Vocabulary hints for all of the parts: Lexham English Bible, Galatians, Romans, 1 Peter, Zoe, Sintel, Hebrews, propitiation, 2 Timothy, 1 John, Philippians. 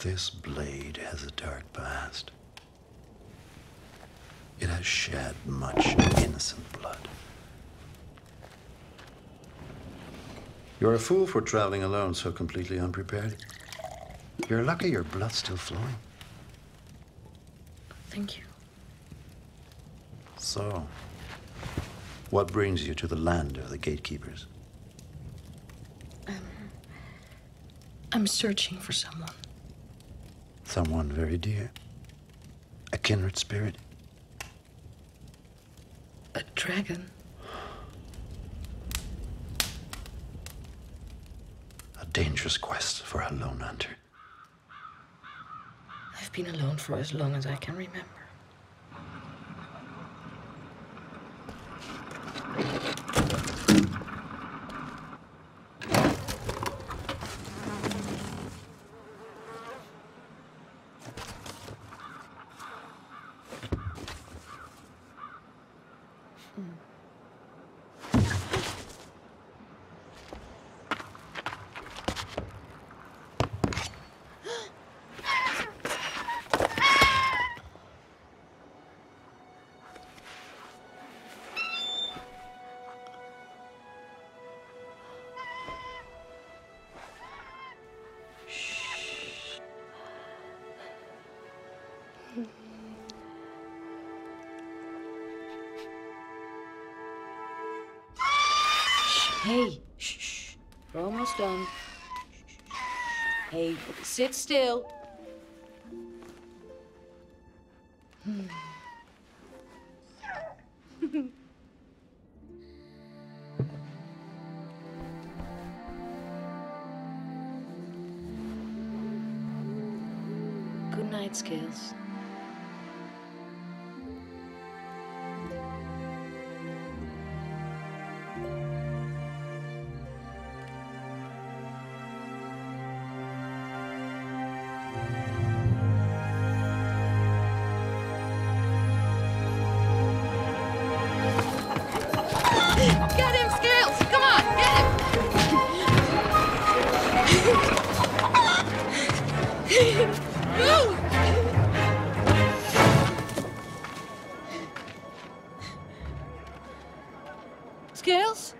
This blade has a dark past. It has shed much innocent blood. You're a fool for traveling alone so completely unprepared. You're lucky your blood's still flowing. Thank you. So, what brings you to the land of the gatekeepers? I'm searching for someone. Someone very dear. A kindred spirit. A dragon. A dangerous quest for a lone hunter. I've been alone for as long as I can remember. Hey, shh, we're almost done. Hey, sit still. Good night, Scales. Scales?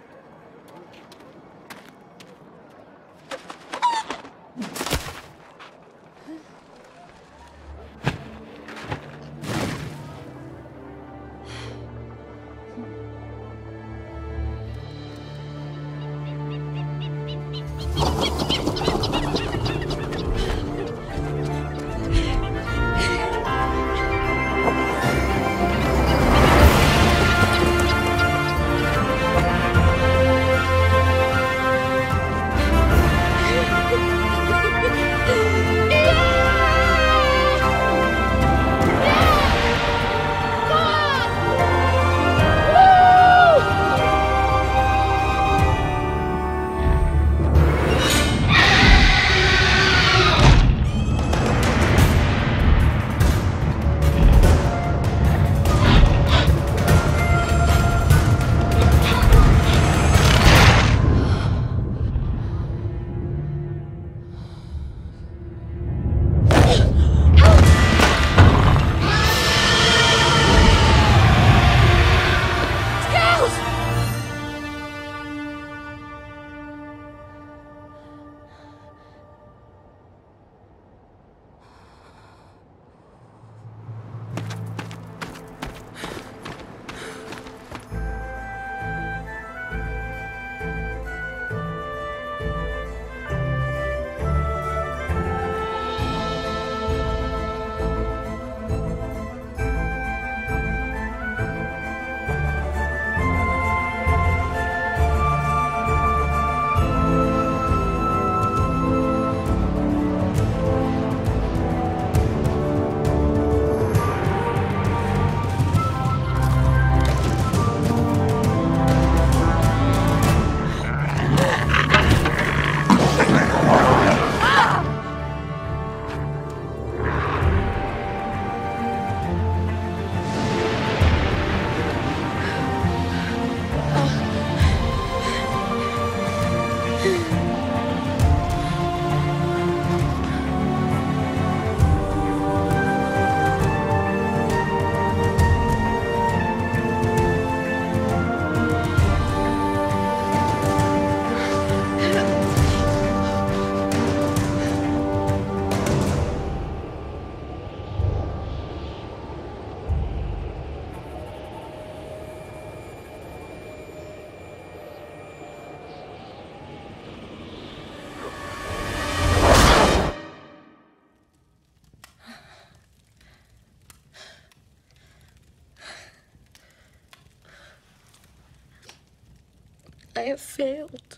I have failed.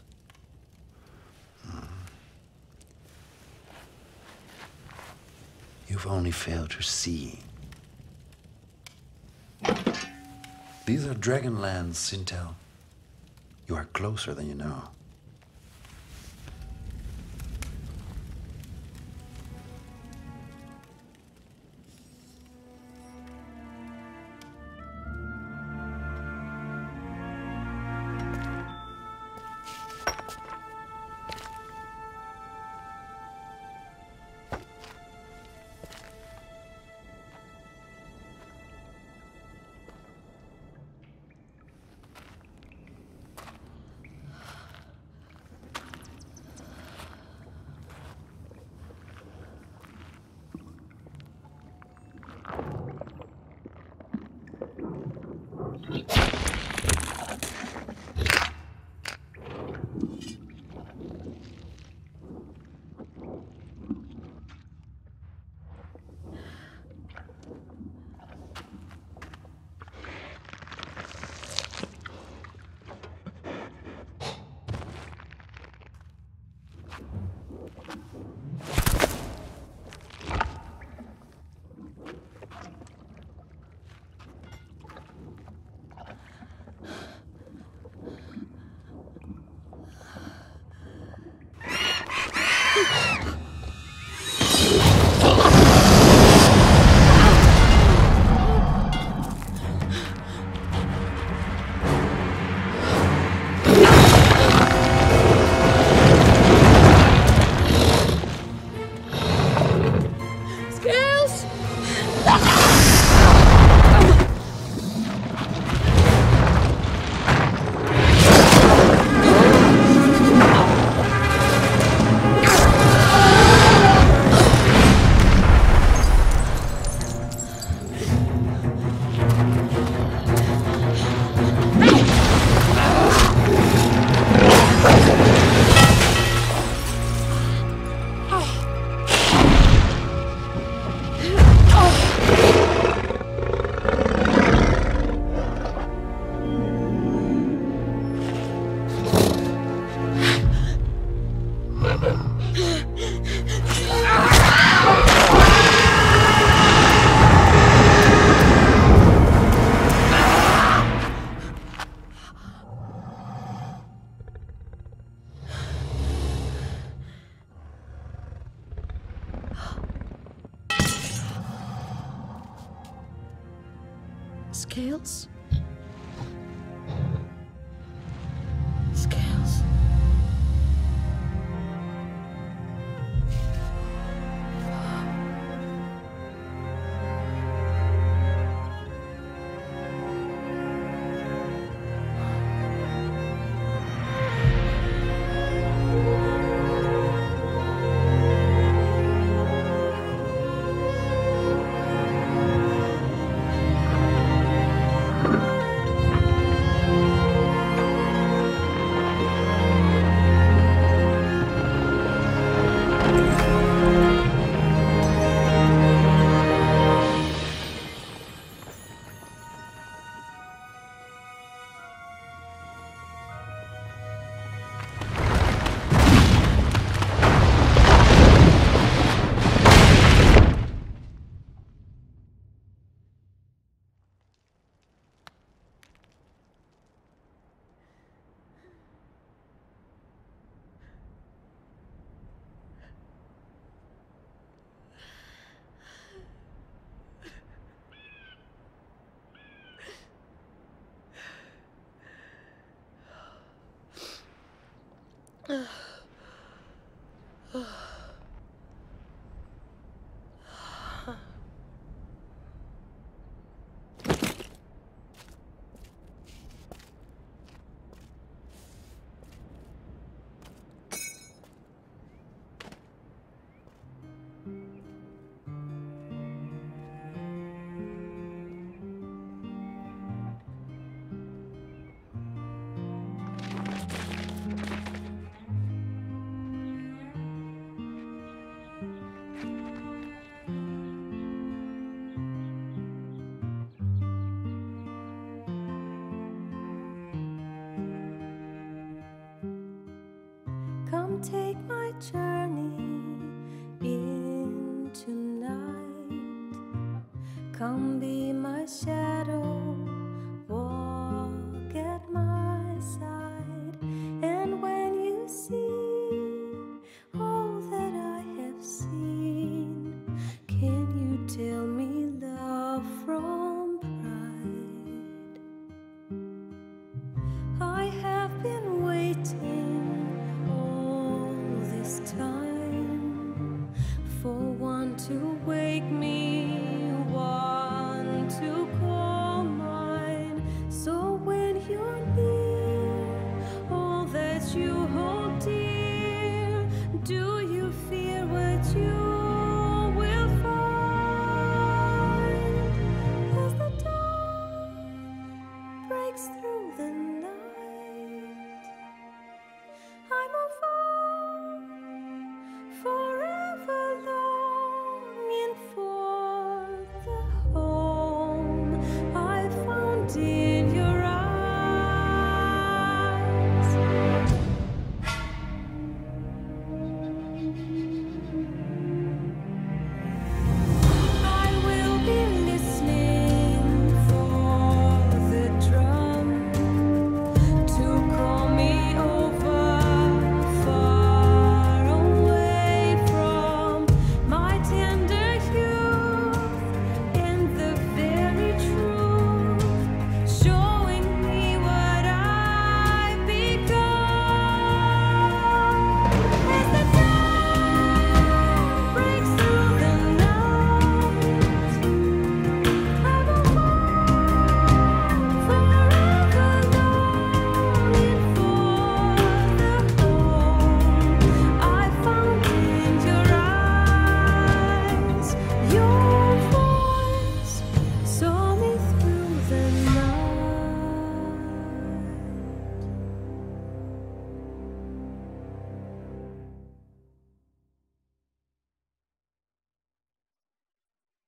You've only failed to see. These are Dragonlands, Sintel. You are closer than you know. Scales? Scales. Come be my shadow, walk at my side, and when you see all that I have seen, can you tell me love from pride? I have been waiting all this time for one to wake me